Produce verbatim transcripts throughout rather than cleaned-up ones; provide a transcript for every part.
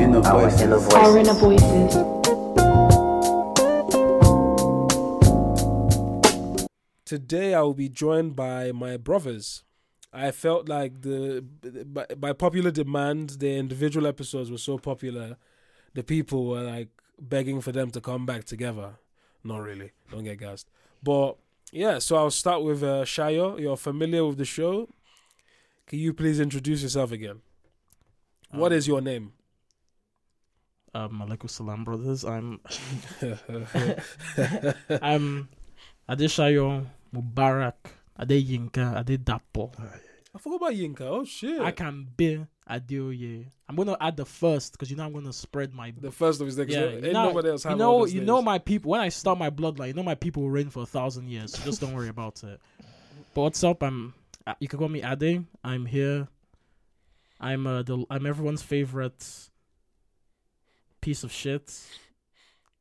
inner voices. Inner voices. Our inner voices. Today I will be joined by my brothers. I felt like the by, by popular demand, the individual episodes were so popular, the people were like begging for them to come back together. Not really. Don't get gassed. But yeah, so I'll start with uh, Shayo. You're familiar with the show. Can you please introduce yourself again? Um, what is your name? Um, Alaikum Salam, brothers. I'm I'm Adeshayo Mubarak Adeyinka Ade Dapo. I forgot about Yinka. Oh shit! I can be Adeoye. I'm gonna add the first because you know I'm gonna spread my the first of his next. Yeah, ain't now, nobody else. You know, you names. Know my people. When I start my bloodline, you know my people will reign for a thousand years. So just don't worry about it. But what's up? I'm. You can call me Ade. I'm here. I'm uh, the I'm everyone's favorite piece of shit.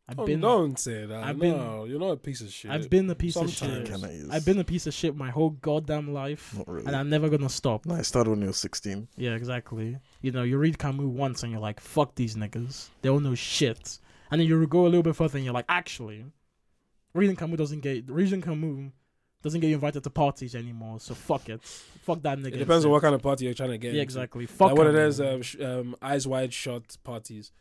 I've oh, been. Don't say that. I've no, been, you're not a piece of shit. I've been a piece Sometimes. of shit. I've been a piece of shit my whole goddamn life. Not really. And I'm never gonna stop. No, I started when you were sixteen. Yeah, exactly. You know, you read Camus once and you're like, "Fuck these niggas. They don't know shit." And then you go a little bit further and you're like, "Actually, reading Camus doesn't get reading Camus." Doesn't get you invited to parties anymore, so fuck it. Fuck that nigga. It depends on what kind of party you're trying to get. Yeah, exactly. Into. Fuck like what it is, uh, sh- um, eyes wide shut parties.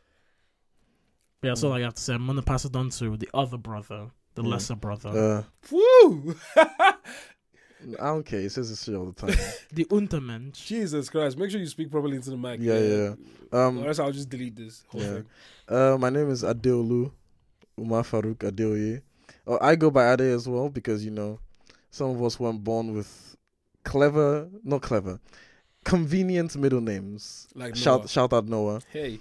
Yeah, that's mm. all I have to say. I'm gonna pass it on to the other brother, the mm. lesser brother. Uh, Woo! I don't care. He says this shit all the time. The Untermensch. Jesus Christ! Make sure you speak properly into the mic. Yeah, yeah. yeah. Um, or else I'll just delete this whole yeah. thing. Uh, my name is Adeolu Umar Farouk Adeoye. Oh, I go by Ade as well because you know. Some of us weren't born with clever, not clever, convenient middle names. Like shout, Noah. Shout out Noah. Hey.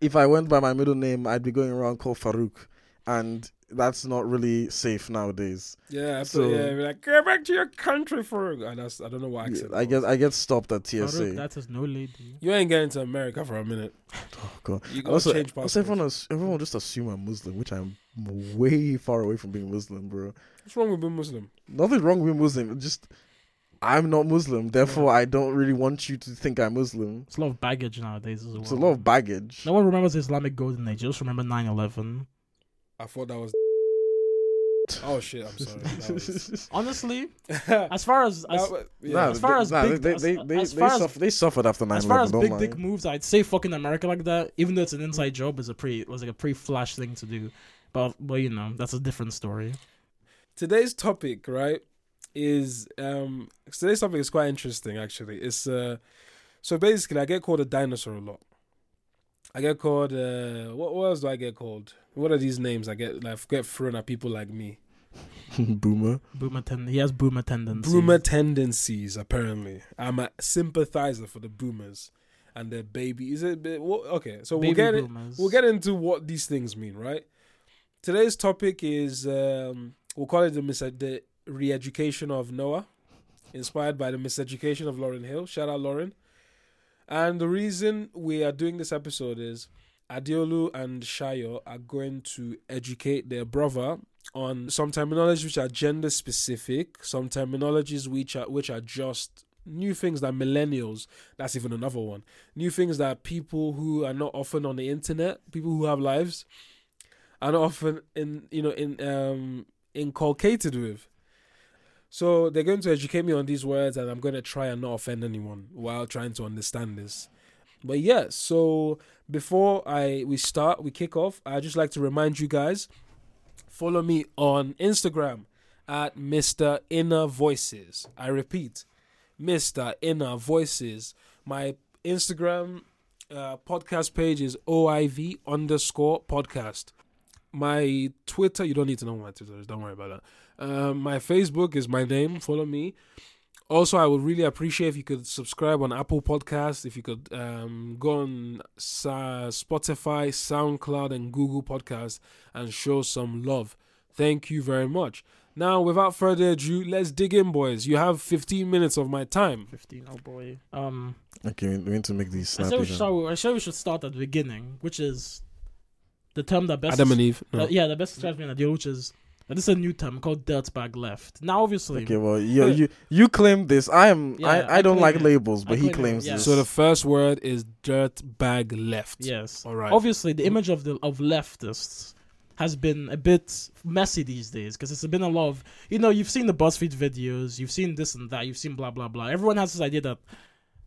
If I went by my middle name, I'd be going around called Farouk. And that's not really safe nowadays. Yeah, so yeah, be like, go back to your country, Farouk. And that's, I don't know why accent. Yeah, I, get, I get stopped at T S A. Farouk, that is no lady. You ain't getting to America for a minute. Oh, God. You gotta also, change passports. Everyone, has, everyone just assume I'm Muslim, which I'm way far away from being Muslim, bro. What's wrong with being Muslim? Nothing's wrong with being Muslim. Just, I'm not Muslim. Therefore, yeah. I don't really want you to think I'm Muslim. It's a lot of baggage nowadays as well. It's a lot of baggage. No one remembers the Islamic Golden Age. Just remember nine eleven. I thought that was... Oh, shit. I'm sorry. Was... Honestly, as far as... as nah, yeah. as far as nah, big... They, they, they, as, they, as, suffer, they suffered after nine eleven. As far as big dick moves, I'd say fucking America like that, even though it's an inside job, is a pre, was like a pre-flash thing to do. But, but, you know, that's a different story. Today's topic, right, is um today's topic is quite interesting actually. It's uh so basically I get called a dinosaur a lot. I get called uh what, what else do I get called? What are these names I get like get thrown at people like me? Boomer. Boomer ten- he has boomer tendencies. Boomer tendencies, apparently. I'm a sympathizer for the boomers and their baby. Is it well, okay, so baby we'll get boomers. We'll get into what these things mean, right? Today's topic is um we'll call it the, mis- the re-education of Noah, inspired by the miseducation of Lauren Hill. Shout out, Lauren. And the reason we are doing this episode is Adeolu and Shayo are going to educate their brother on some terminologies which are gender-specific, some terminologies which are, which are just new things that millennials, that's even another one, new things that people who are not often on the internet, people who have lives, are not often in, you know, in... um. inculcated with. So they're going to educate me on these words and I'm going to try and not offend anyone while trying to understand this. But yeah, so before I we start, we kick off, I'd just like to remind you guys, follow me on Instagram at Mister Inner Voices. I repeat, Mister Inner Voices. My Instagram uh, podcast page is O I V underscore podcast. My Twitter, you don't need to know what my Twitter is, don't worry about that. Um, my Facebook is my name, follow me. Also, I would really appreciate if you could subscribe on Apple Podcasts, if you could um, go on uh, Spotify, SoundCloud, and Google Podcasts and show some love. Thank you very much. Now, without further ado, let's dig in, boys. You have fifteen minutes of my time. fifteen, oh boy. Um, okay, we need to make these snappy. I say we should, I say we should start at the beginning, which is... The term that best... Adam and Eve. No. Uh, yeah, the best describes me in a deal, which is And this is a new term called dirtbag left. Now, obviously. Okay, well, you you, you claim this. I am. Yeah, I, I, I don't like it. labels, but I he claims it, yes. this. So the first word is dirtbag left. Yes. All right. Obviously, the image of the of leftists has been a bit messy these days because it's been a lot of, you know, you've seen the BuzzFeed videos, you've seen this and that, you've seen blah blah blah. Everyone has this idea that,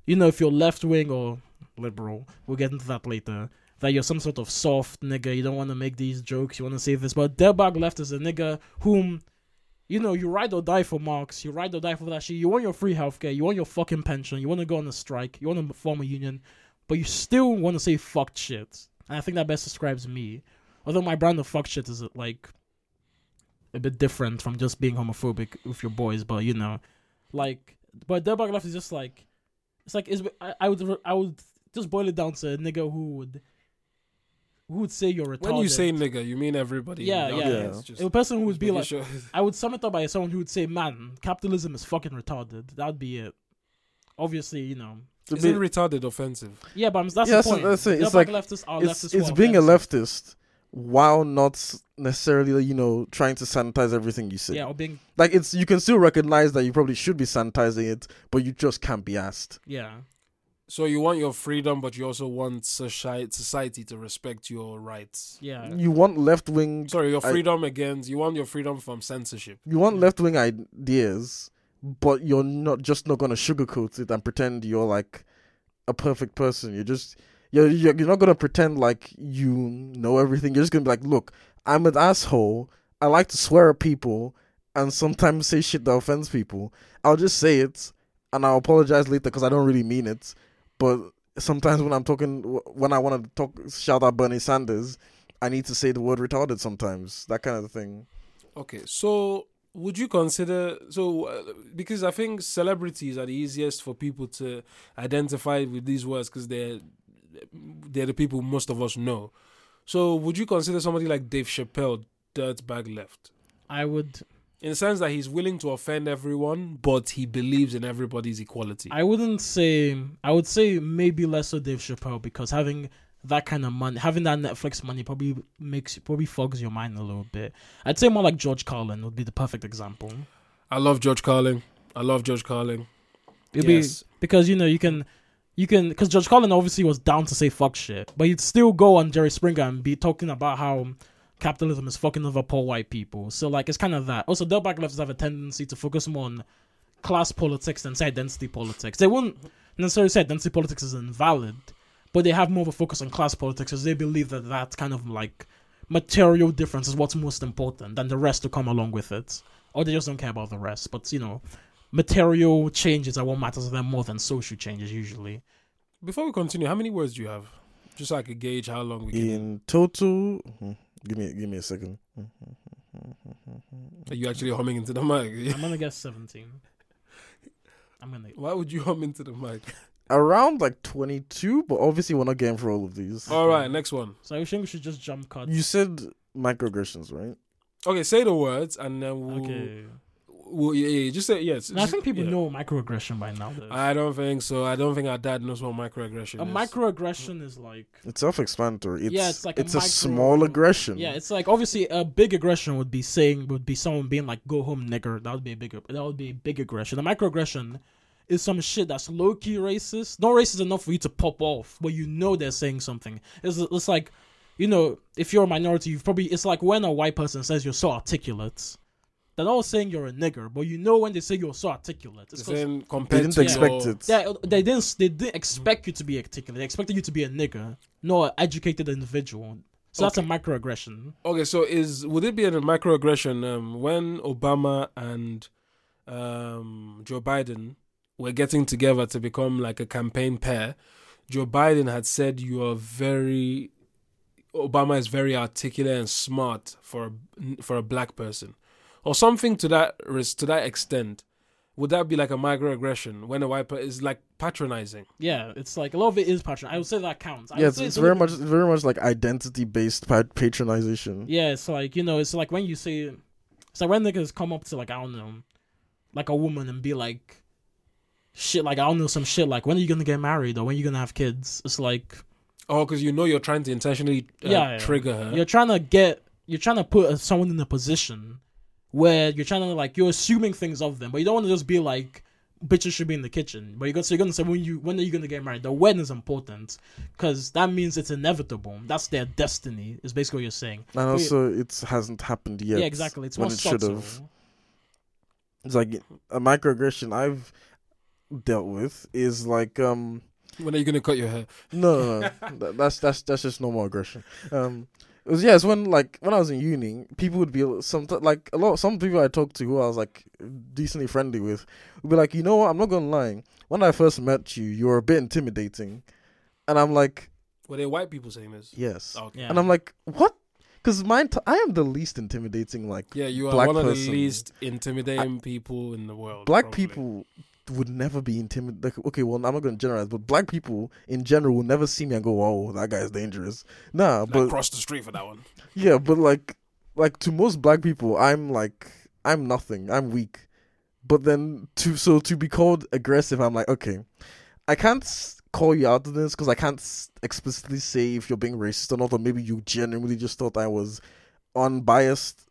you know, if you're left wing or liberal, we'll get into that later, that you're some sort of soft nigga, you don't want to make these jokes, you want to say this, but dirtbag left is a nigga whom, you know, you ride or die for Marx, you ride or die for that shit, you want your free healthcare, you want your fucking pension, you want to go on a strike, you want to form a union, but you still want to say fucked shit. And I think that best describes me. Although my brand of fuck shit is, like, a bit different from just being homophobic with your boys, but, you know, like, but dirtbag left is just, like, it's like, it's, I, I would, I would just boil it down to a nigga who would, who would say you're retarded. When you say nigga, you mean everybody. Yeah, yeah. yeah. It's just, a person who would be like, sure. I would sum it up by someone who would say, man, capitalism is fucking retarded. That'd be it. Obviously, you know. It's it retarded offensive? Yeah, but that's yeah, the point. That's, that's it. It's like, leftists are it's, leftists it's being offensive. A leftist while not necessarily, you know, trying to sanitize everything you say. Yeah, or being... Like, it's, you can still recognize that you probably should be sanitizing it, but you just can't be asked. Yeah. So you want your freedom, but you also want society to respect your rights. Yeah. You want left-wing... Sorry, your freedom I... against... You want your freedom from censorship. You want yeah. left-wing ideas, but you're not just not going to sugarcoat it and pretend you're, like, a perfect person. You're just... You're, you're not going to pretend like you know everything. You're just going to be like, look, I'm an asshole. I like to swear at people and sometimes say shit that offends people. I'll just say it and I'll apologize later because I don't really mean it. But sometimes when I'm talking, when I want to talk, shout out Bernie Sanders, I need to say the word retarded sometimes. That kind of thing. Okay, so would you consider... So, uh, because I think celebrities are the easiest for people to identify with these words because they're... they're the people most of us know. So would you consider somebody like Dave Chappelle dirtbag left? I would. In the sense that he's willing to offend everyone, but he believes in everybody's equality. I wouldn't say... I would say maybe less so Dave Chappelle, because having that kind of money, having that Netflix money probably makes, probably fogs your mind a little bit. I'd say more like George Carlin would be the perfect example. I love George Carlin. I love George Carlin. It'd yes. be... Because, you know, you can... You can, because George Carlin obviously was down to say fuck shit, but he'd still go on Jerry Springer and be talking about how capitalism is fucking over poor white people. So, like, it's kind of that. Also, dirtbag leftists have a tendency to focus more on class politics than, say, identity politics. They wouldn't necessarily say identity politics is invalid, but they have more of a focus on class politics because they believe that that kind of, like, material difference is what's most important and the rest to come along with it. Or they just don't care about the rest, but, you know... Material changes are what matters to them more than social changes usually. Before we continue, how many words do you have? Just so I could gauge how long we can. In total, give me give me a second. Are you actually humming into the mic? I'm gonna guess seventeen. I'm gonna. Why would you hum into the mic? Around like twenty-two, but obviously we're not getting for all of these. All right, next one. So I think we should just jump cut. You said microaggressions, right? Okay, say the words and then we'll. Okay. Well, yeah, yeah, just say yes. Now, just, I think people yeah. know microaggression by now. Though. I don't think so. I don't think our dad knows what microaggression a is. A microaggression is like... It's self-explanatory. It's, yeah, it's like it's a, micro- a small aggression. Yeah, it's like, obviously, a big aggression would be saying, would be someone being like, go home, nigger. That would be a big, that would be a big aggression. A microaggression is some shit that's low-key racist. Not racist enough for you to pop off, but you know they're saying something. It's, it's like, you know, if you're a minority, you've probably... It's like when a white person says you're so articulate... They're not saying you're a nigger, but you know when they say you're so articulate. It's they didn't expect it. They, they, didn't, they didn't expect you to be articulate. They expected you to be a nigger, not an educated individual. So okay. That's a microaggression. Okay, so is would it be a microaggression um, when Obama and um, Joe Biden were getting together to become like a campaign pair? Joe Biden had said you are very... Obama is very articulate and smart for a, for a black person. Or something to that to that extent. Would that be like a microaggression when a white person is like patronizing? Yeah, it's like a lot of it is patronizing. I would say that counts. I yeah, it's, it's very much very much like identity-based pat- patronization. Yeah, it's like, you know, it's like when you say, it's like when niggas come up to like, I don't know, like a woman and be like, shit, like I don't know, some shit like, when are you going to get married or when are you going to have kids? It's like... Oh, because you know you're trying to intentionally uh, yeah, yeah. trigger her. You're trying to get, you're trying to put someone in a position... where you're trying to, like, you're assuming things of them, but you don't want to just be like, bitches should be in the kitchen. But you got, so you're gonna say, when you when are you gonna get married? The wedding is important because that means it's inevitable. That's their destiny. Is basically what you're saying. And also, but, it hasn't happened yet. Yeah, exactly. It's when it should have. It's like a microaggression I've dealt with is like um. When are you gonna cut your hair? No, no, no. that's that's that's just normal aggression. Um, it was yeah. It's when like when I was in uni, people would be some like a lot. Some people I talked to who I was like decently friendly with would be like, you know what? I'm not gonna lie. When I first met you, you were a bit intimidating, and I'm like, were they white people saying this? Yes. Oh, okay. Yeah. And I'm like, what? Because mine, t- I am the least intimidating. Like, yeah, you are black one person. Of the least intimidating I, people in the world. Black probably. People. Would never be intimidated. Like, okay, well, I'm not going to generalize, but black people in general will never see me and go, "Wow, that guy's dangerous." Nah, like but cross the street for that one. Yeah, but like, like to most black people, I'm like, I'm nothing. I'm weak. But then to so to be called aggressive, I'm like, okay, I can't call you out on this because I can't explicitly say if you're being racist or not, or maybe you genuinely just thought I was unbiased.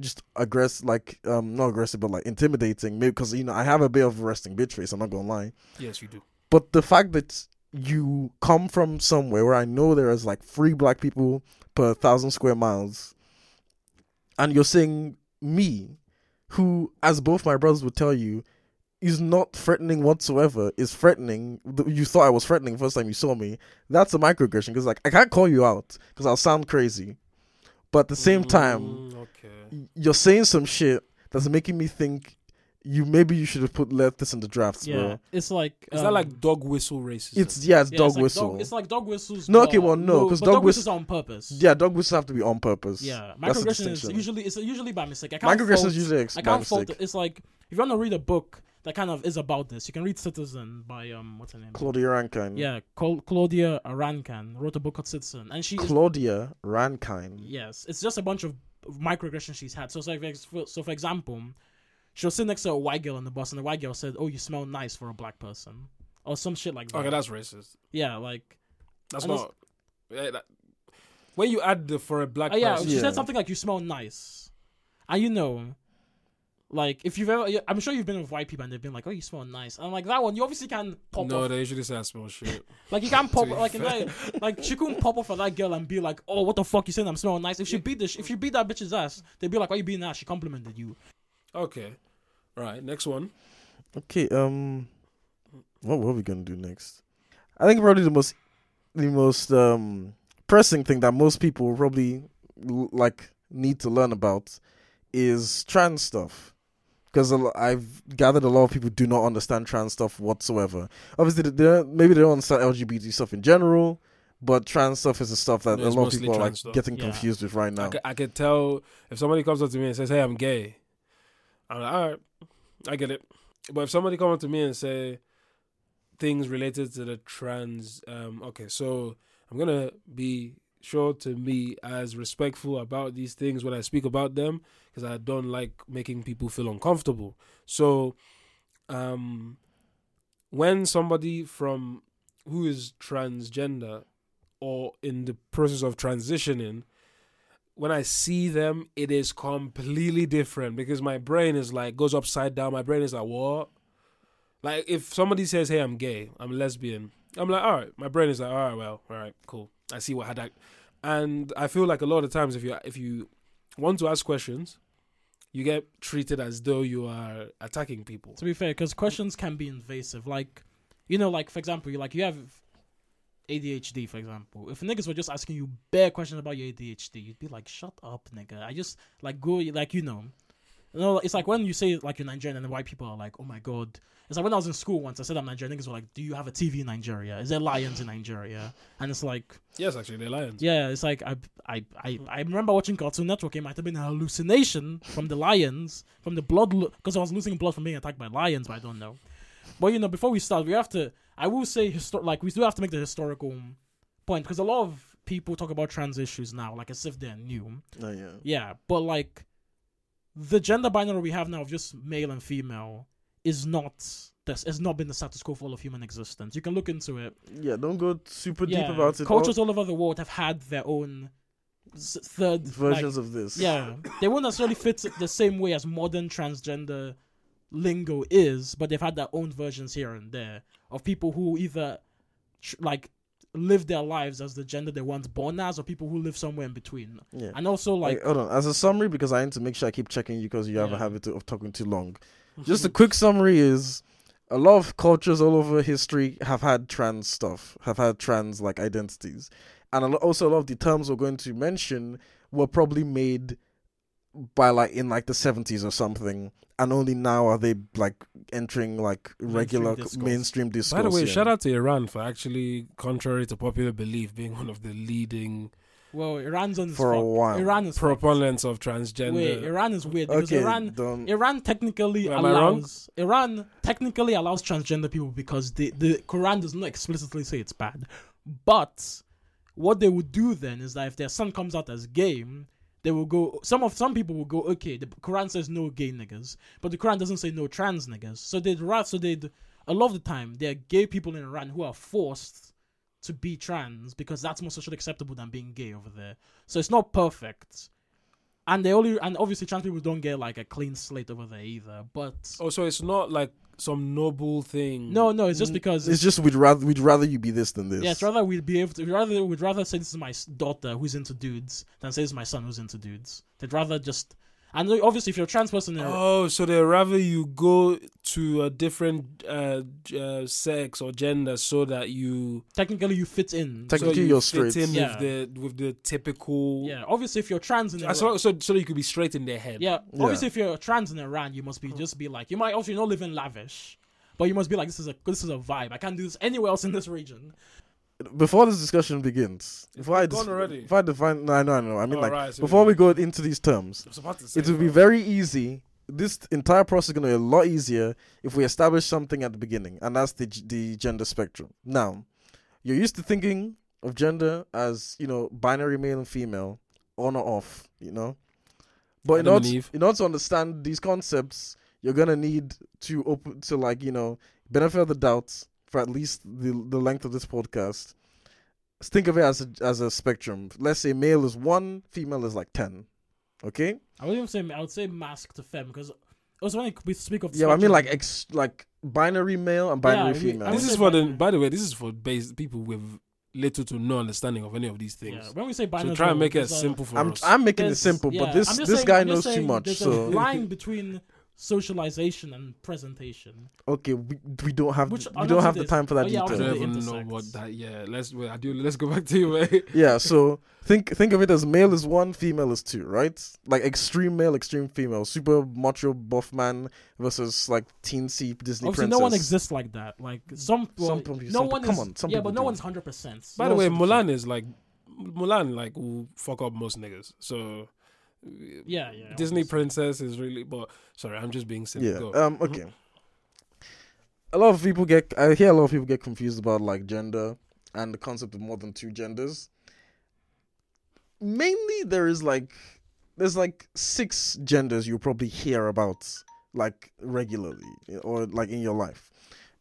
Just aggressive, like um, not aggressive, but like intimidating. Maybe because you know I have a bit of a resting bitch face. I'm not gonna lie. Yes, you do. But the fact that you come from somewhere where I know there is like three black people per thousand square miles, and you're saying me, who, as both my brothers would tell you, is not threatening whatsoever, is threatening. You thought I was threatening the first time you saw me. That's a microaggression because like I can't call you out because I'll sound crazy. But at the same time, mm, okay. You're saying some shit that's making me think you maybe you should have put left this in the drafts, yeah, bro. It's like is um, that like dog whistle racism? It's yeah, it's yeah, dog it's like whistle. Dog, it's like dog whistles. No, okay, well, no, because no, dog, dog whistles are on purpose. Yeah, dog whistles have to be on purpose. Yeah, microaggression is usually it's usually by mistake. I can't microaggression is usually ex- I can't by fault it. It's like if you want to read a book that kind of is about this, you can read Citizen by um what's her name? Claudia Rankine. Yeah, Col- Claudia Rankine wrote a book called Citizen, and she Claudia is... Rankine. Yes, it's just a bunch of microaggressions she's had. So, so, for, so for example, she was sitting next to a white girl on the bus, and the white girl said, "Oh, you smell nice for a black person," or some shit like that. Okay, that's racist. Yeah, like that's not. Yeah, that... When you add the for a black, oh, yeah, person, she yeah. said something like, "You smell nice," and you know. Like, if you've ever... I'm sure you've been with white people and they've been like, "Oh, you smell nice." And I'm like, that one, you obviously can pop no, off. No, they usually say I smell shit. Like, you can't pop... like, like, like, she couldn't pop off at that girl and be like, "Oh, what the fuck, you saying I'm smelling nice?" If she beat this, if you beat that bitch's ass, they'd be like, "Why you beating her? She complimented you." Okay. All right, next one. Okay, um... what were we going to do next? I think probably the most... The most, um... pressing thing that most people probably, like, need to learn about is trans stuff. Because I've gathered a lot of people do not understand trans stuff whatsoever. Obviously, they don't, maybe they don't understand L G B T stuff in general, but trans stuff is the stuff that it's a lot of people are like stuff. Getting yeah. confused with right now. I could, I could tell if somebody comes up to me and says, "Hey, I'm gay," I'm like, all right, I get it. But if somebody comes up to me and say things related to the trans, um, okay, so I'm going to be sure to be as respectful about these things when I speak about them because I don't like making people feel uncomfortable. So um, when somebody from who is transgender or in the process of transitioning, when I see them, it is completely different because my brain is like goes upside down. My brain is like, what? Like if somebody says, "Hey, I'm gay, I'm lesbian," I'm like, all right. My brain is like, all right, well, all right, cool. I see what had I... And I feel like a lot of times if you if you want to ask questions, you get treated as though you are attacking people. To be fair, because questions can be invasive. Like, you know, like, for example, you like you have A D H D, for example. If niggas were just asking you bare questions about your A D H D, you'd be like, shut up, nigga. I just, like, go, like, you know. You know, it's like when you say, like, you're Nigerian and the white people are like, oh, my God. It's like when I was in school once, I said I'm Nigerian. Niggas were like, "Do you have a T V in Nigeria? Is there lions in Nigeria?" And it's like... yes, actually, they're lions. Yeah, it's like, I I, I, I remember watching Cartoon Network. It might have been a hallucination from the lions, from the blood... Because lo- I was losing blood from being attacked by lions, but I don't know. But, you know, before we start, we have to... I will say, histo- like, we do have to make the historical point. Because a lot of people talk about trans issues now, like, as if they're new. Oh, yeah. Yeah, but, like, the gender binary we have now of just male and female... is not this has not been the status quo for all of human existence. You can look into it. Yeah, don't go super yeah, deep about it. Cultures all over the world have had their own third versions like, of this. Yeah, they won't necessarily fit the same way as modern transgender lingo is, but they've had their own versions here and there of people who either tr- like live their lives as the gender they want born as, or people who live somewhere in between. Yeah. And also like, like hold on, as a summary, because I need to make sure I keep checking you because you yeah. have a habit of talking too long. Just a quick summary is a lot of cultures all over history have had trans stuff, have had trans like identities. And also a lot of the terms we're going to mention were probably made by like in like the seventies or something, and only now are they like entering like regular mainstream discourse. Mainstream discourse by the way, yeah. Shout out to Iran for actually, contrary to popular belief, being one of the leading well, Iran's on for a while. Iran is proponents fucked. Of transgender. Wait, Iran is weird because okay, Iran, don't... Iran technically Am allows Iran technically allows transgender people because the the Quran does not explicitly say it's bad, but what they would do then is that if their son comes out as gay, they will go, some of some people will go, okay, the Quran says no gay niggas, but the Quran doesn't say no trans niggas. So they'd rather, so they'd, a lot of the time, there are gay people in Iran who are forced to be trans because that's more socially acceptable than being gay over there. So it's not perfect. And they only, and obviously trans people don't get like a clean slate over there either, but... Oh, so it's not like some noble thing. No, no, it's just because... It's, it's just we'd rather we'd rather you be this than this. Yes, rather we'd be able to... We'd rather, we'd rather say this is my daughter who's into dudes than say this is my son who's into dudes. They'd rather just... And obviously if you're a trans person... Oh, so they'd rather you go to a different uh, uh, sex or gender so that you... Technically you fit in. Technically so you you're straight. Fit in yeah. with, the, with the typical... Yeah, obviously if you're trans in Iran... So, so, so you could be straight in their head. Yeah, yeah. Obviously if you're trans in Iran, you must be just be like... You might obviously not live in lavish, but you must be like, this is a this is a vibe. I can't do this anywhere else in this region. Before this discussion begins, if I, dis- if I define, no, no, no, I mean, oh, like, right, so before we go into these terms, it will be very easy. This entire process is going to be a lot easier if we establish something at the beginning, and that's the the gender spectrum. Now, you're used to thinking of gender as, you know, binary male and female, on or off, you know. But in order, to, in order to understand these concepts, you're going to need to open to, like, you know, benefit of the doubts. For at least the the length of this podcast, think of it as a, as a spectrum. Let's say male is one, female is like ten. Okay. I wouldn't even say I would say mask to femme because also when we speak of the yeah, spectrum, I mean like ex, like binary male and binary yeah, female. We, this is for the by the way, this is for base people with little to no understanding of any of these things. Yeah, when we say binary, so try and make it as simple for I'm, us. I'm making there's, it simple, yeah, but this this saying, guy knows too much. There's so a line between. Socialization and presentation. Okay, we we don't have Which, we don't have the time for that oh, yeah, detail. I don't even know what that. Yeah, let's wait, I do. Let's go back to you, mate. Yeah. So think think of it as male is one, female is two, right? Like extreme male, extreme female, super macho buff man versus like teensy Disney Obviously, princess. No one exists like that. Like some well, some people. No some, one come is, on. Some yeah, but no do. One's hundred percent. By no the way, Mulan is like Mulan like will fuck up most niggas. So. Yeah, yeah. Disney obviously. Princess is really, but sorry, I'm just being silly. Yeah. Go. Um. Okay. A lot of people get. I hear a lot of people get confused about like gender and the concept of more than two genders. Mainly, there is like, there's like six genders you probably hear about like regularly or like in your life.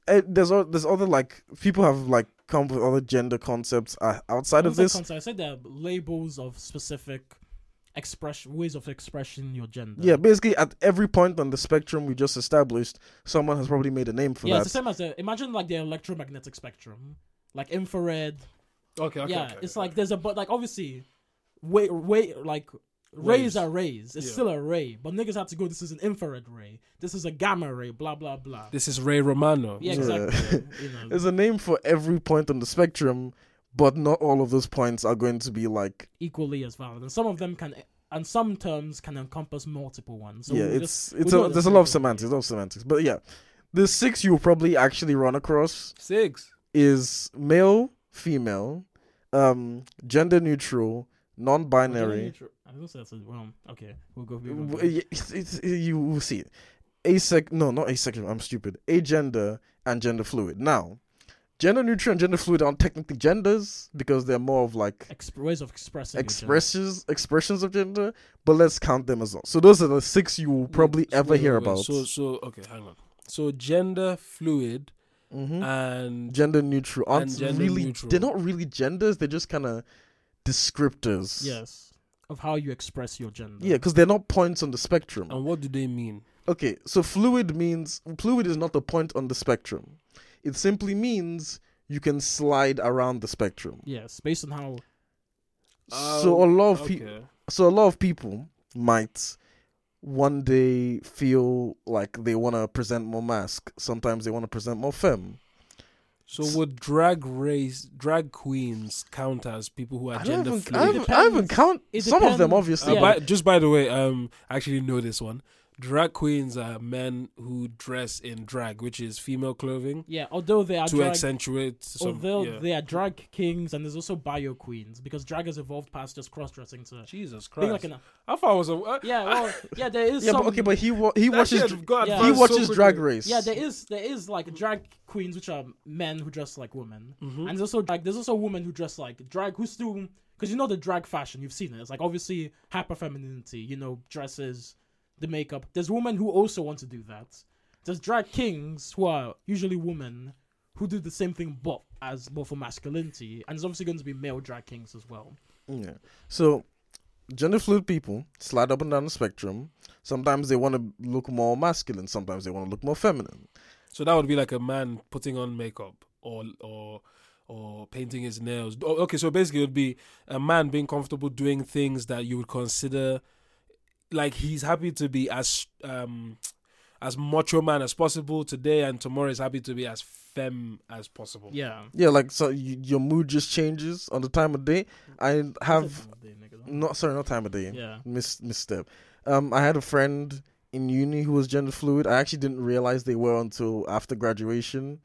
Uh, there's there's other like people have like come with other gender concepts uh, outside of this. Concept? I said there are labels of specific. Expression ways of expressing your gender. Yeah, basically at every point on the spectrum we just established, someone has probably made a name for yeah, that. Yeah, it's the same as the, imagine like the electromagnetic spectrum, like infrared. Okay, okay. Yeah, okay, it's okay, like okay. There's a but like obviously, way way like rays, rays are rays. It's yeah. still a ray, but niggas have to go. This is an infrared ray. This is a gamma ray. Blah blah blah. This is Ray Romano. Yeah, exactly. Yeah. You know. There's a name for every point on the spectrum. But not all of those points are going to be like equally as valid, and some of them can, and some terms can encompass multiple ones. So yeah, we'll it's just, it's we'll a, there's a lot of semantics, a lot of semantics. But yeah, the six you'll probably actually run across six is male, female, um, gender neutral, non-binary. Neutral. I don't say that's a, well, okay, we'll go. We'll go. It's, it's, you will see it. Asec, no, not asexual. I'm stupid. Agender and gender fluid. Now. Gender neutral and gender fluid aren't technically genders because they're more of like Exp- ways of expressing expressions expressions of gender, but let's count them as well. So those are the six you will probably wait, ever wait, hear wait, about. So so okay, hang on. So gender fluid mm-hmm. and gender neutral aren't gender really neutral. They're not really genders, they're just kind of descriptors. Yes. of how you express your gender. Yeah, because they're not points on the spectrum. And what do they mean? Okay, so fluid means... Fluid is not a point on the spectrum. It simply means you can slide around the spectrum. Yes, based on how... Um, so a lot of okay. pe- So a lot of people might... one day feel like they want to present more masque. Sometimes they want to present more femme. So would drag race, drag queens count as people who are I gender even, fluid? I haven't, I haven't count it some depends. Of them, obviously. Uh, yeah. by, just by the way, um, I actually know this one. Drag queens are men who dress in drag, which is female clothing. Yeah, although they are to drag, accentuate. Some, although yeah. they are drag kings, and there's also bio queens because drag has evolved past just cross-dressing to Jesus Christ. Like an, I thought it was a uh, yeah, well, yeah. There is yeah, some, but okay, but he wa- he watches yeah. he watches so Drag Race. Yeah, there is there is like drag queens which are men who dress like women, mm-hmm. and there's also like there's also women who dress like drag who still because you know the drag fashion you've seen it. It's like obviously hyper femininity, you know, dresses. The makeup. There's women who also want to do that. There's drag kings who are usually women who do the same thing, but as more for masculinity. And there's obviously going to be male drag kings as well. Yeah. So gender fluid people slide up and down the spectrum. Sometimes they want to look more masculine. Sometimes they want to look more feminine. So that would be like a man putting on makeup or or or painting his nails. Okay. So basically, it would be a man being comfortable doing things that you would consider. Like he's happy to be as um as macho man as possible today, and tomorrow is happy to be as femme as possible. Yeah, yeah. Like so, you, your mood just changes on the time of day. I have day, not sorry, not time of day. Yeah, mis misstep. Um, I had a friend in uni who was gender fluid. I actually didn't realize they were until after graduation.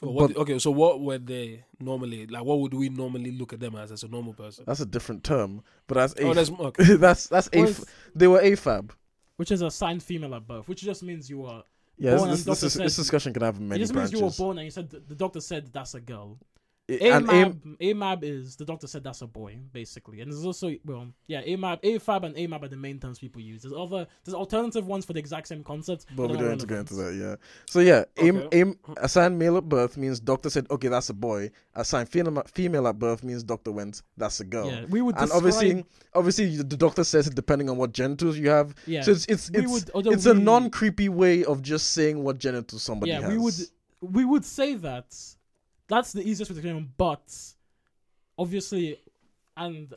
Oh, what, but, okay, so what were they normally like? What would we normally look at them as as a normal person? That's a different term, but that's a- oh, that's okay. that's that's well, a- they were A F A B, which is assigned female at birth, which just means you were. Yeah, born this, and this, this, said, this discussion can have many. It just branches. Means you were born and you said the, the doctor said that's a girl. It, A M A B, a- A M A B is the doctor said that's a boy basically, and there's also well yeah A M A B, A F A B and A M A B are the main terms people use. There's other there's alternative ones for the exact same concept, but we don't have to go into that. Yeah, so yeah, okay. aim, aim, assigned male at birth means doctor said okay that's a boy. Assigned female female at birth means doctor went that's a girl. Yeah, we would and describe... obviously obviously the doctor says it depending on what genitals you have. Yeah, so it's it's it's, would, it's we... a non creepy way of just saying what genitals somebody yeah, has. Yeah, we would we would say that. That's the easiest way to claim, but obviously, and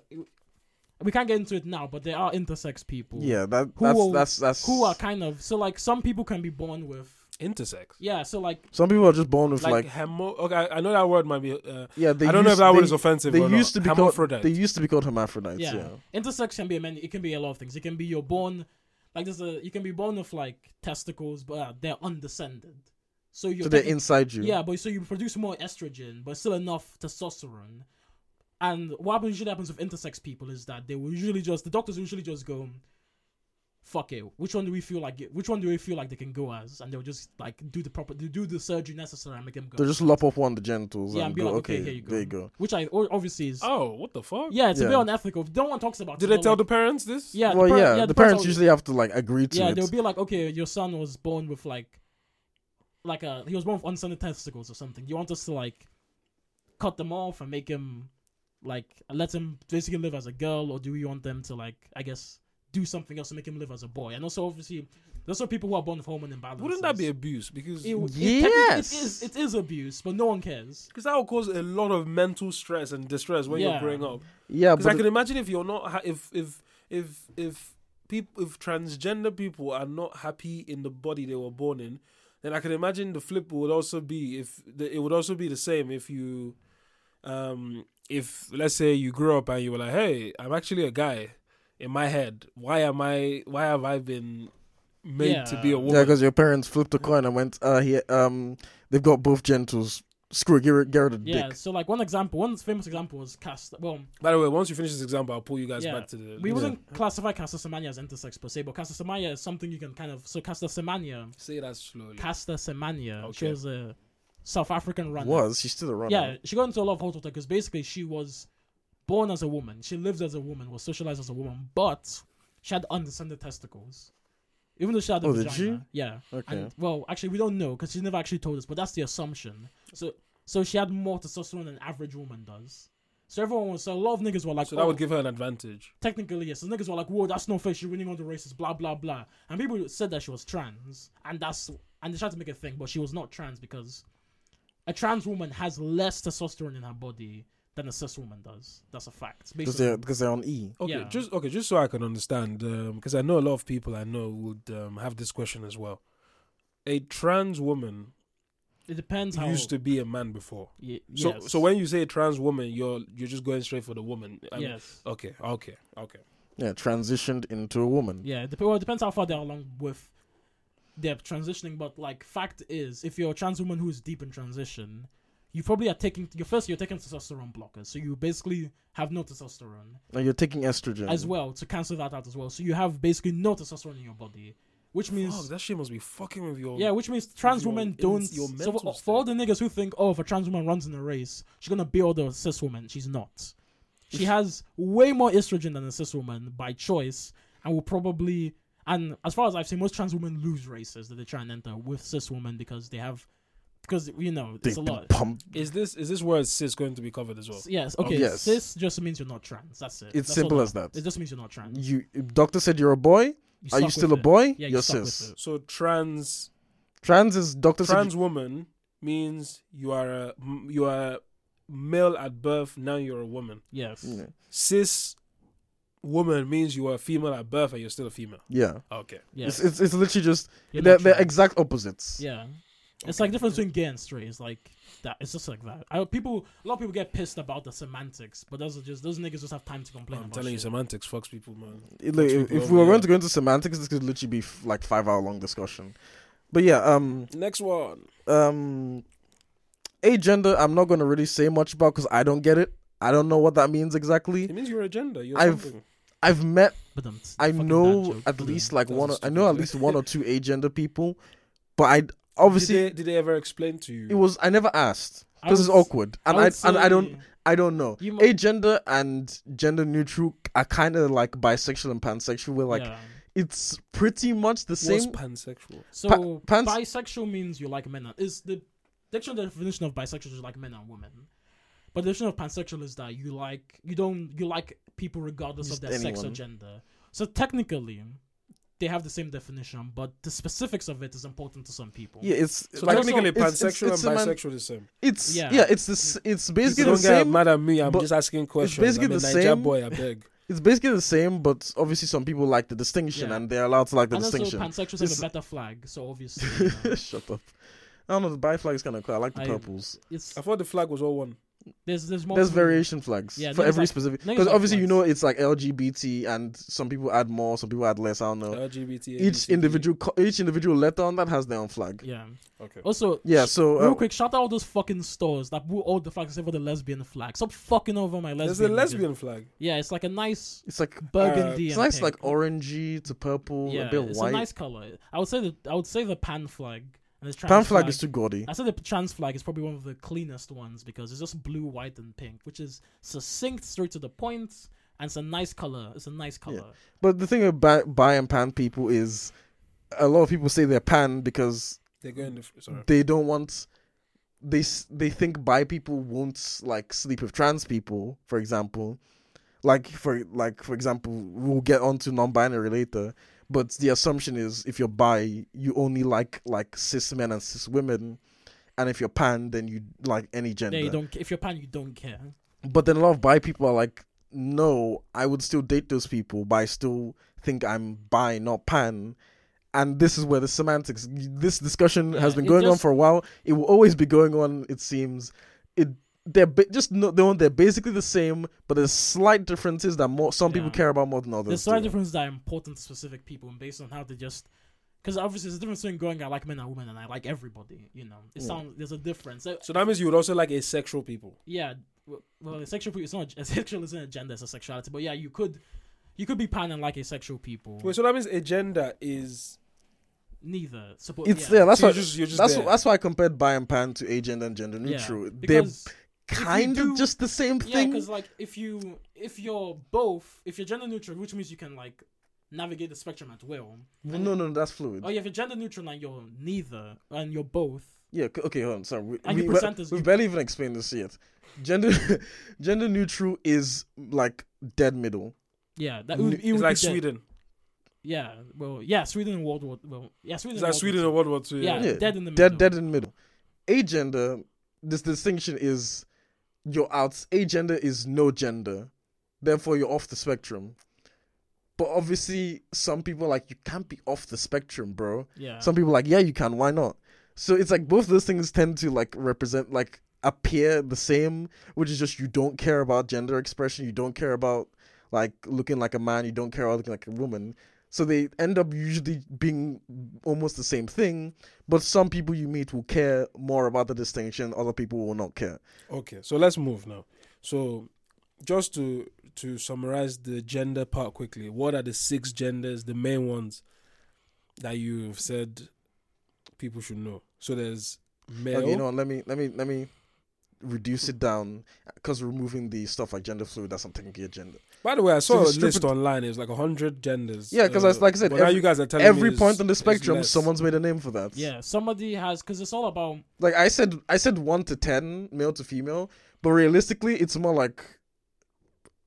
we can't get into it now. But there are intersex people. Yeah, that that's who are, that's that's who are kind of so like some people can be born with intersex. Yeah, so like some people are just born with like, like hemo. Okay, I know that word might be. Uh, yeah, they I don't used, know if that they, word is offensive. They or used not. to be called. They used to be called hermaphrodites. Yeah. yeah, intersex can be many. It can be a lot of things. It can be you're born like there's a you can be born with like testicles, but uh, they're undescended. So, you're so they're getting, inside you. Yeah, but so you produce more estrogen, but still enough testosterone. And what happens, usually happens with intersex people is that they will usually just the doctors will usually just go, "Fuck it, which one do we feel like? Which one do we feel like they can go as?" And they'll just like do the proper, they do the surgery necessary and make them go. They'll just lop off one of the genitals. Yeah, and, and be go, like, "Okay, okay here you go. There you go." Which I obviously is. Oh, what the fuck? Yeah, it's yeah. a bit unethical. No one talks about. Did it, they tell like, the parents this? Yeah. Well, the par- yeah, yeah. The, the parents, parents usually have to like agree to. Yeah, it. Yeah, they'll be like, "Okay, your son was born with like." Like uh, he was born with unsended testicles or something. You want us to like cut them off and make him like let him basically live as a girl, or do we want them to like I guess do something else to make him live as a boy? And also obviously there's also people who are born with hormone imbalances. Wouldn't that be abuse? Because it, yes, it, it is. It is abuse, but no one cares because that will cause a lot of mental stress and distress when yeah. you're growing up. Yeah, because I can it... imagine if you're not if if if if people if transgender people are not happy in the body they were born in. Then I can imagine the flip would also be if the, it would also be the same if you, um, if let's say you grew up and you were like, hey, I'm actually a guy in my head. Why am I? Why have I been made yeah. to be a woman? Yeah, because your parents flipped a coin and went, uh, here, um, they've got both genitals. Screw it, Garrett, Garrett and yeah, dick. So like one example, one famous example was Casta. Well, by the way, once you finish this example, I'll pull you guys yeah, back to the. We yeah. wouldn't classify Casta Semenya as intersex per se, but Casta Semenya is something you can kind of. So Casta Semenya. Say that slowly. Casta Semenya. Okay. She was a South African runner. Was she's still a runner? Yeah, she got into a lot of hot water because basically she was born as a woman, she lived as a woman, was socialized as a woman, but she had undescended testicles. Even though she had a oh, vagina. Did she? Yeah. Okay. And, well, actually, we don't know because she never actually told us, but that's the assumption. So, so she had more testosterone than an average woman does. So everyone was, so a lot of niggas were like, so that oh, would give her an advantage. Technically, yes. So niggas were like, whoa, that's not fair. She's winning all the races, blah, blah, blah. And people said that she was trans. And that's, and they tried to make a thing, but she was not trans because a trans woman has less testosterone in her body than a cis woman does. That's a fact. Because they're, because they're on E. Okay, yeah. just okay, just so I can understand, because um, I know a lot of people I know would um, have this question as well. A trans woman... It depends how... Used to be a man before. Yeah, so yes. so when you say trans woman, you're you're just going straight for the woman. I mean, yes. Okay, okay, okay. Yeah, transitioned into a woman. Yeah, it dep- well, it depends how far they're along with their transitioning, but like, fact is, if you're a trans woman who's deep in transition, you probably are taking... You're first, you're taking testosterone blockers, so you basically have no testosterone. And you're taking estrogen. As well, to cancel that out as well. So you have basically no testosterone in your body. Which means... Fuck, that shit must be fucking with your... Yeah, which means trans women don't... Your so for, for all the niggas who think, oh, if a trans woman runs in a race, she's going to be all the cis woman. She's not. She has way more estrogen than a cis woman by choice and will probably... And as far as I've seen, most trans women lose races that they try and enter with cis women because they have... Because, you know, it's a lot. Pump. Is this is this word cis going to be covered as well? Yes. Okay. Yes. Cis just means you're not trans. That's it. It's That's simple as that. It just means you're not trans. You Doctor said you're a boy... You Are you still a it. boy? Yeah, you're you cis. So trans, trans is doctor. Trans woman means you are a, you are male at birth. Now you're a woman. Yes. Yeah. Cis woman means you are female at birth and you're still a female. Yeah. Okay. Yeah. It's, it's it's literally just they're, they're exact opposites. Yeah. It's okay. Like the difference between gay and straight. It's like that. It's just like that. I, people, a lot of people get pissed about the semantics, but those are just those niggas just have time to complain. I'm about telling shit. you, semantics fucks people, man. It, like, fucks if, people if we were going to go into semantics, this could literally be f- like five hour long discussion. But yeah, um, next one, um, agender. I'm not going to really say much about because I don't get it. I don't know what that means exactly. It means you're agenda. You're I've something. I've met. But um, I know at least like one. Or, I know at least one or two agender people, but I. Obviously, did they, did they ever explain to you? It was I never asked because it's awkward, and I, I and I don't I don't know. Might... Agender and gender neutral are kind of like bisexual and pansexual. We're like, yeah. It's pretty much the What's same. Pansexual. So pa- pans- bisexual means you like men. And, is the dictionary definition of bisexual is like men and women, but the definition of pansexual is that you like you don't you like people regardless Just of their anyone. sex or gender. So technically. They have the same definition, but the specifics of it is important to some people. Yeah, it's so like, technically it's, pansexual it's, it's, it's and bisexual man, the same. It's yeah, yeah it's the it's basically the same. Don't get mad at me. I'm just asking questions. It's basically I'm the a Niger same. Boy, I beg. It's basically the same, but obviously some people like the distinction yeah. and they're allowed to like the and distinction. And also, pansexuals it's... have a better flag, so obviously. You know. Shut up. I don't know. The bi flag is kind of cool. I like the I, purples. It's... I thought the flag was all one. There's there's, there's variation flags yeah, for every like, specific because obviously flags. You know it's like L G B T and some people add more, some people add less. I don't know. L G B T each individual each individual letter on that has their own flag. Yeah. Okay. Also, yeah. So uh, real quick, shout out all those fucking stores that put all the flags except for the lesbian flag. Stop fucking over my lesbian. There's a lesbian flag. Yeah, it's like a nice. It's like burgundy. Uh, it's and nice, pink. Like orangey to purple, yeah, a bit it's white. It's a nice color. I would say that I would say the pan flag. Trans pan flag, flag is too gaudy. I said the trans flag is probably one of the cleanest ones because it's just blue, white, and pink, which is succinct, straight to the point, and it's a nice color. It's a nice color. Yeah. But the thing about bi and pan people is a lot of people say they're pan because they're going to, sorry. They don't want... They they think bi people won't like sleep with trans people, for example. Like, for like for example, we'll get onto non-binary later. But the assumption is if you're bi, you only like like cis men and cis women, and if you're pan, then you like any gender. Yeah, you don't. If you're pan, you don't care. But then a lot of bi people are like, no, I would still date those people, but I still think I'm bi, not pan. And this is where the semantics. This discussion yeah, has been going just... on for a while. It will always be going on. It seems. It they're ba- just no, they're they're basically the same, but there's slight differences that more some yeah. people care about more than others. There's slight too. differences that are important to specific people, and based on how they just because obviously there's a difference between going I like men and women, and I like everybody. You know, it yeah. sounds there's a difference. So that means you would also like asexual people. Yeah, well, asexual people. It's not asexual isn't a gender; it's a sexuality. But yeah, you could you could be pan and like asexual people. Wait, so that means a gender is. Neither. Support, it's yeah. yeah that's so why you're just, you're just that's, that's why I compared bi and pan to agender and gender neutral. Yeah, they're kind of just the same thing. Yeah, because like if you if you're both, if you're gender neutral, which means you can like navigate the spectrum at will. No, no, no, that's fluid. Oh yeah, if you're gender neutral and you're neither and you're both, Yeah, okay, hold on, sorry. We, and we, your percentage. We've barely even explained this yet. Gender gender neutral is like dead middle. Yeah, that would, it it's would like be Sweden. Dead. Yeah, well, yeah, Sweden in World War. Well, yeah, Sweden. It's like World Sweden in World War Two. Yeah, yeah, dead in the middle. Dead, dead in the middle. Agender. This distinction is you're out. Agender is no gender, therefore you're off the spectrum. But obviously, some people are like, you can't be off the spectrum, bro. Yeah. Some people are like, yeah, you can. Why not? So it's like both those things tend to like represent like appear the same, which is just you don't care about gender expression, you don't care about like looking like a man, you don't care about looking like a woman. So they end up usually being almost the same thing, but some people you meet will care more about the distinction, other people will not care. Okay, so let's move now. So just to to summarize the gender part quickly, what are the six genders, the main ones that you've said people should know? So there's male. Okay, you know, let me let me let me reduce it down, because removing the stuff like gender fluid, that's not technically a gender. By the way, I saw so a list online. It was like a hundred genders. Yeah, because uh, like I said, every, now you guys are telling every me point on the spectrum, someone's made a name for that. Yeah, somebody has, because it's all about. Like I said, I said one to ten, male to female, but realistically, it's more like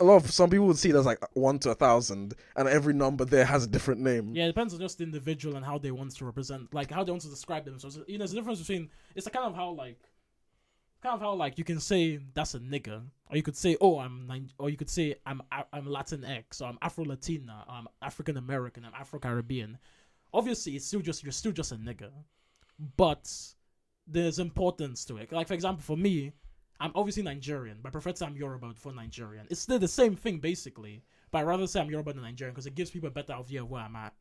a lot of some people would see it as like one to a thousand, and every number there has a different name. Yeah, it depends on just the individual and how they want to represent, like how they want to describe themselves. You know, there's a difference between. It's a kind of how like. Kind of how like you can say that's a nigger, or you could say oh I'm, or you could say I'm I'm Latinx, or I'm Afro Latina, I'm African American, I'm Afro Caribbean. Obviously, it's still just you're still just a nigger, but there's importance to it. Like for example, for me, I'm obviously Nigerian, but I prefer to say I'm Yoruba for Nigerian. It's still the same thing basically, but I rather say I'm Yoruba than Nigerian because it gives people a better idea of where I'm at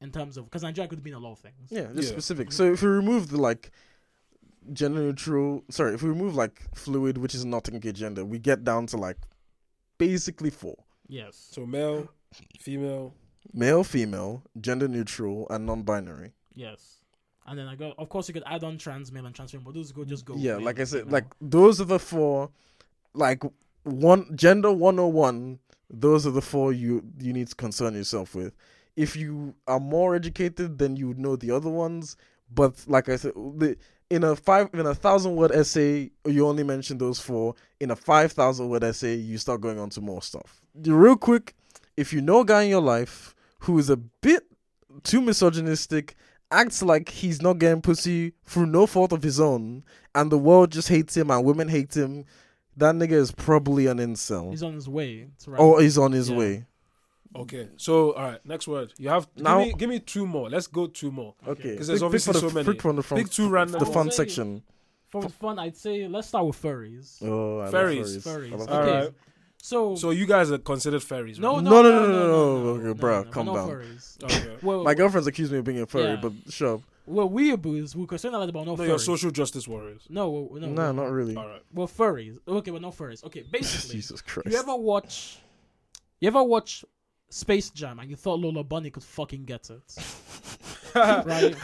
in terms of because Nigeria could mean a lot of things. Yeah, just yeah. specific. So if you remove the like. Gender neutral, sorry, if we remove like fluid, which is not technically gender, we get down to like basically four. Yes. So male, female, male, female, gender neutral, and non-binary. Yes. And then I go, of course, you could add on trans male and trans female, but those go just go. Yeah, male, like I said, female. Like those are the four, like one gender one oh one, those are the four you you need to concern yourself with. If you are more educated, then you would know the other ones, but like I said, the In a five in a thousand word essay, you only mention those four. In a five thousand word essay, you start going on to more stuff. Real quick, if you know a guy in your life who is a bit too misogynistic, acts like he's not getting pussy through no fault of his own, and the world just hates him and women hate him, that nigga is probably an incel. He's on his way. Oh, he's on his yeah. way. Okay, so all right, next word. You have now. Give me, give me two more. Let's go two more. Okay, because there's pick, obviously pick so the, many. Pick from the front. Pick two random. The fun section. From F- fun, I'd say let's start with furries. Oh, I furries. Love furries. Furries. I love okay. Right. So, so you guys are considered furries, right? No, no, no, no, no, no, no, no, no, no, no, no bro, no, no, come no, down. Okay. Well, my girlfriend's accused me of being a furry, yeah. but shut up. Well, weeaboos, we concern a lot about no, no furries. No, you're social justice warriors. No, no, no, not really. All right. Well, furries. Okay, but no furries. Okay, basically. Jesus Christ. You ever watch? You ever watch? Space Jam, and you thought Lola Bunny could fucking get it. Right?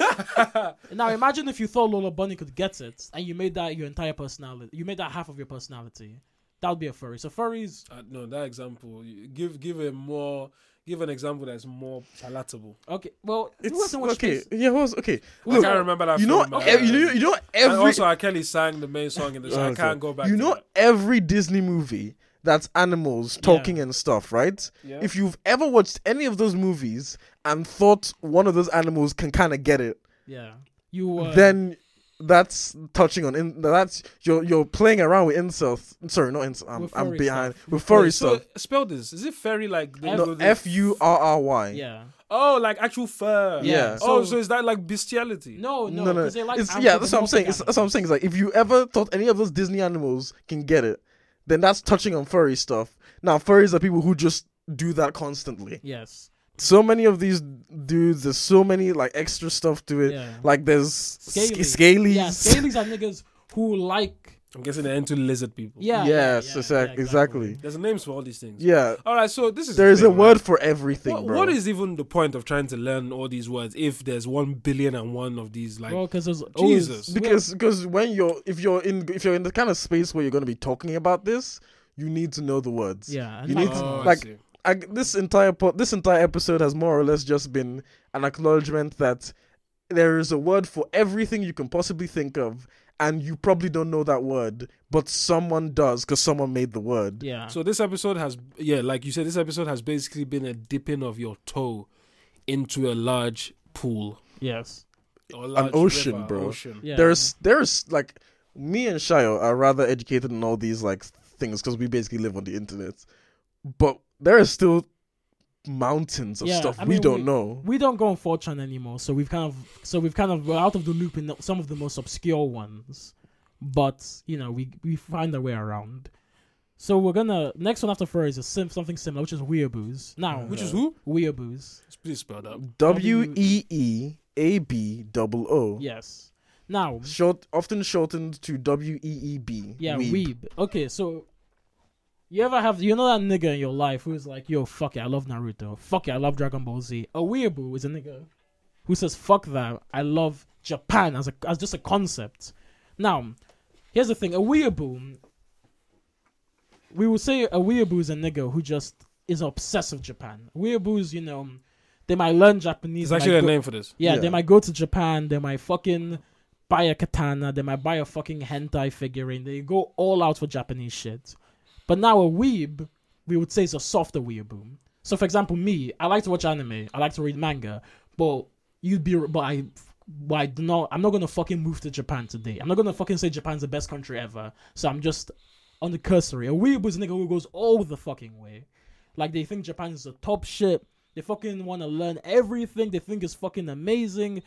Now imagine if you thought Lola Bunny could get it, and you made that your entire personality. You made that half of your personality. That would be a furry. So furries. Uh, no, that example. Give give a more. Give an example that's more palatable. Okay, well, it's so okay. Space. Yeah, it was okay. Look, I can't remember that. You know, film, ev- you know, you know every. And also, Akeli sang the main song in the show. I can't go back. You to know that. Every Disney movie. That's animals talking yeah. and stuff, right? Yeah. If you've ever watched any of those movies and thought one of those animals can kind of get it, yeah, you uh... then that's touching on in that's you're you're playing around with incels. Sorry, not incels. I'm, I'm behind stuff. With furry Wait, stuff. So, spell this. Is it furry like the, F- no, F U R R Y? Yeah. Oh, like actual fur. Yeah. yeah. So, oh, so is that like bestiality? No, no, no. no. They like yeah, that's what I'm saying. It's, that's what I'm saying. It's like if you ever thought any of those Disney animals can get it. Then that's touching on furry stuff. Now, furries are people who just do that constantly. Yes. So many of these dudes, there's so many, like, extra stuff to it. Yeah. Like, there's Scaly. sc- scalies. Yeah, scalies are niggas who like... I'm guessing they're into lizard people. Yeah. Yes, yeah, yeah, exactly. Yeah, exactly. There's a name for all these things. Yeah. All right, so this is... There is a word for everything, what, bro. What is even the point of trying to learn all these words if there's one billion and one of these, like... Well, because there's... Jesus. Because because when you're... If you're in if you're in the kind of space where you're going to be talking about this, you need to know the words. Yeah. You like, need to... Oh, like, I I, this entire po- this entire episode has more or less just been an acknowledgement that there is a word for everything you can possibly think of, and you probably don't know that word, but someone does because someone made the word. Yeah. So this episode has, yeah, like you said, this episode has basically been a dipping of your toe into a large pool. Yes. Or large an ocean, river, bro. Ocean. Yeah. There's, there's like, me and Shayo are rather educated in all these like things because we basically live on the internet, but there is still mountains of yeah, stuff I mean, we don't we, know. We don't go on four chan anymore, so we've kind of, so we've kind of we're out of the loop in some of the most obscure ones, but you know we we find our way around. So we're gonna next one after furries is sim, something similar, which is weeaboos. Now, uh, which is who? Weeaboos. Please spell that. W e e a b double o. Yes. Now, short, often shortened to W E E B. Yeah, weeb. weeb. Okay, so you ever have you know that nigga in your life who's like, yo, fuck it, I love Naruto. Fuck it, I love Dragon Ball Z. A weeaboo is a nigga who says, fuck that, I love Japan as a as just a concept. Now, here's the thing: a weeaboo. We will say a weeaboo is a nigga who just is obsessed with Japan. Weeaboos, you know, they might learn Japanese. It's actually a go, name for this. Yeah, yeah, they might go to Japan. They might fucking buy a katana, they might buy a fucking hentai figurine, they go all out for Japanese shit. But now a weeb, we would say is a softer weeaboo. So for example, me, I like to watch anime, I like to read manga, but you'd be, but I, but I do not, I'm not gonna fucking move to Japan today. I'm not gonna fucking say Japan's the best country ever, so I'm just on the cursory. A weeaboo is a nigga who goes all the fucking way. Like, they think Japan is the top shit, they fucking wanna learn everything, they think it's fucking amazing.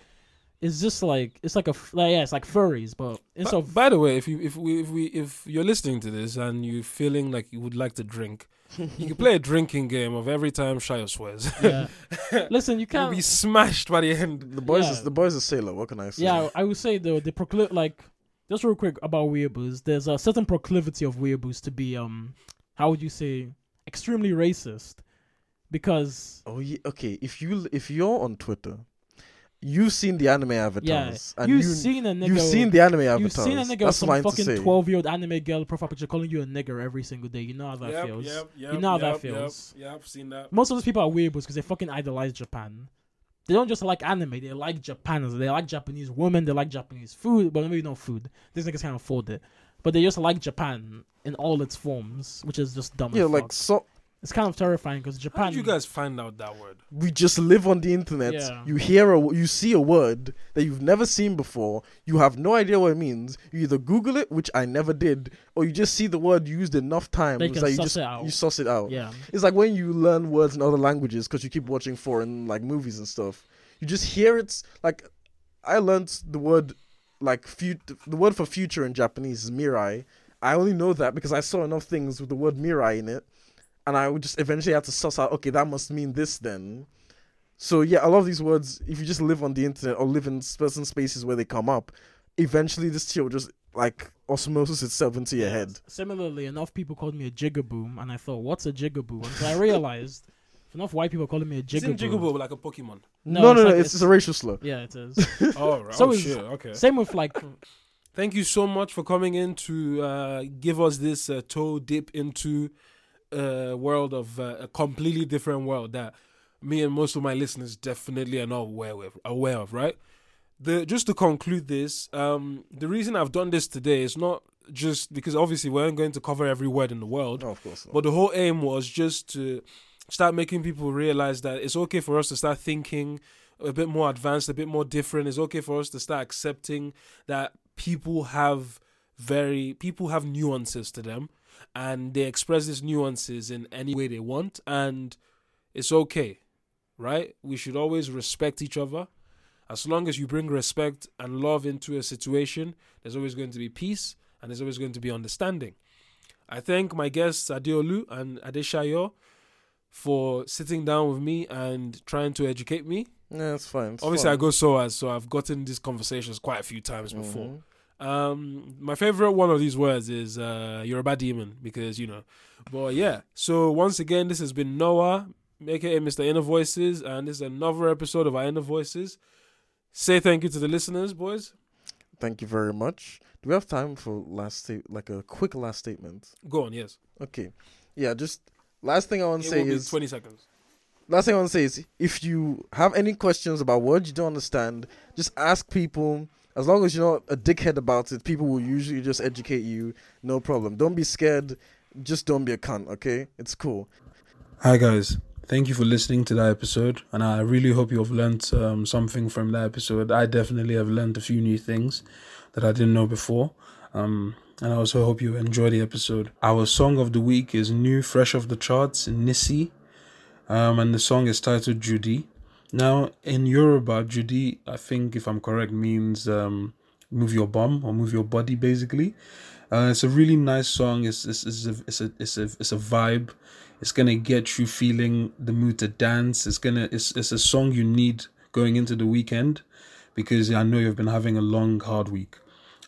It's just like it's like a like, yeah, it's like furries, but it's by, a... by the way, if you if we if we if you're listening to this and you're feeling like you would like to drink, you can play a drinking game of every time Shio swears. Yeah. Listen, you can't You'll be smashed by the end. The boys, yeah. is, the boys are sailor. What can I say? Yeah, I would say though they procl like just real quick about weeaboos. There's a certain proclivity of weeaboos to be um how would you say extremely racist, because oh yeah, okay if you if you're on Twitter. You've seen the anime avatars. Yeah. And you've you, seen a nigga. You've seen the anime avatars. You've seen a nigga with some fucking twelve-year-old anime girl profile picture calling you a nigger every single day. You know how that yep, feels. Yep, yep, you know how yep, that feels. Yeah, yep, I've seen that. Most of those people are weeaboos because they fucking idolize Japan. They don't just like anime. They like Japan. They like Japanese women. They like Japanese food. But maybe not food. These niggas can't afford it. But they just like Japan in all its forms, which is just dumb. Yeah, as like fuck. so. It's kind of terrifying because Japan. How did you guys find out that word? We just live on the internet. Yeah. You hear a, you see a word that you've never seen before. You have no idea what it means. You either Google it, which I never did, or you just see the word used enough times that like you just it out. you suss it out. Yeah, it's like when you learn words in other languages because you keep watching foreign like movies and stuff. You just hear it. Like I learned the word like fut- the word for future in Japanese is mirai. I only know that because I saw enough things with the word mirai in it. And I would just eventually have to suss out, okay, that must mean this then. So yeah, a lot of these words, if you just live on the internet or live in certain spaces where they come up, eventually this shit will just like osmosis itself into your head. Similarly, enough people called me a jigaboom, and I thought, what's a jigaboom? Until I realized enough white people calling me a jigaboom. Isn't jigaboom like a Pokemon? No, no, no, it's, no, like, it's, it's, it's a racial slur. Yeah, it is. oh, right. So oh shit, okay. Same with like... Thank you so much for coming in to uh, give us this uh, toe dip into... Uh, world of uh, a completely different world that me and most of my listeners definitely are not aware of, aware of right? The, just to conclude this, um, the reason I've done this today is not just because obviously we're not going to cover every word in the world. No, of course not. But the whole aim was just to start making people realize that it's okay for us to start thinking a bit more advanced, a bit more different. It's okay for us to start accepting that people have very, people have nuances to them. And they express these nuances in any way they want, and it's okay, right? We should always respect each other. As long as you bring respect and love into a situation, there's always going to be peace, and there's always going to be understanding. I thank my guests, Adeolu and Adeshayo, for sitting down with me and trying to educate me. Yeah, that's fine. It's Obviously, fine. I go SOAS, so I've gotten these conversations quite a few times mm-hmm. before. Um, my favorite one of these words is uh, Yoruba demon because you know, but yeah. So once again, this has been Noah, aka Mister Inner Voices, and this is another episode of our Inner Voices. Say thank you to the listeners, boys. Thank you very much. Do we have time for last sta- like a quick last statement? Go on, yes. Okay, yeah. Just last thing I want to say is twenty seconds. last thing I want to say is, if you have any questions about what you don't understand, just ask people. As long as you're not a dickhead about it, people will usually just educate you. No problem. Don't be scared. Just don't be a cunt, okay? It's cool. Hi, guys. Thank you for listening to that episode. And I really hope you've learned um, something from that episode. I definitely have learned a few new things that I didn't know before. Um, and I also hope you enjoy the episode. Our song of the week is new, fresh off the charts, Nissy. Um, and the song is titled Judy. Now, in Yoruba, Judy, I think, if I'm correct, means um, move your bum or move your body, basically. Uh, it's a really nice song. It's it's it's a, it's a it's a it's a vibe. It's gonna get you feeling the mood to dance. It's gonna it's it's a song you need going into the weekend, because I know you've been having a long, hard week.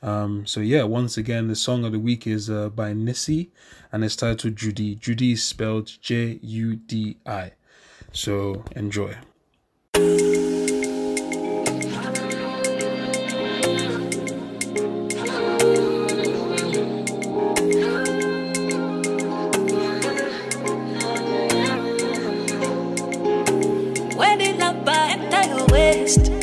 Um, so yeah, once again, the song of the week is uh, by Nissy, and it's titled Judy. Judy is spelled J U D I. So enjoy. When in a bad time waste.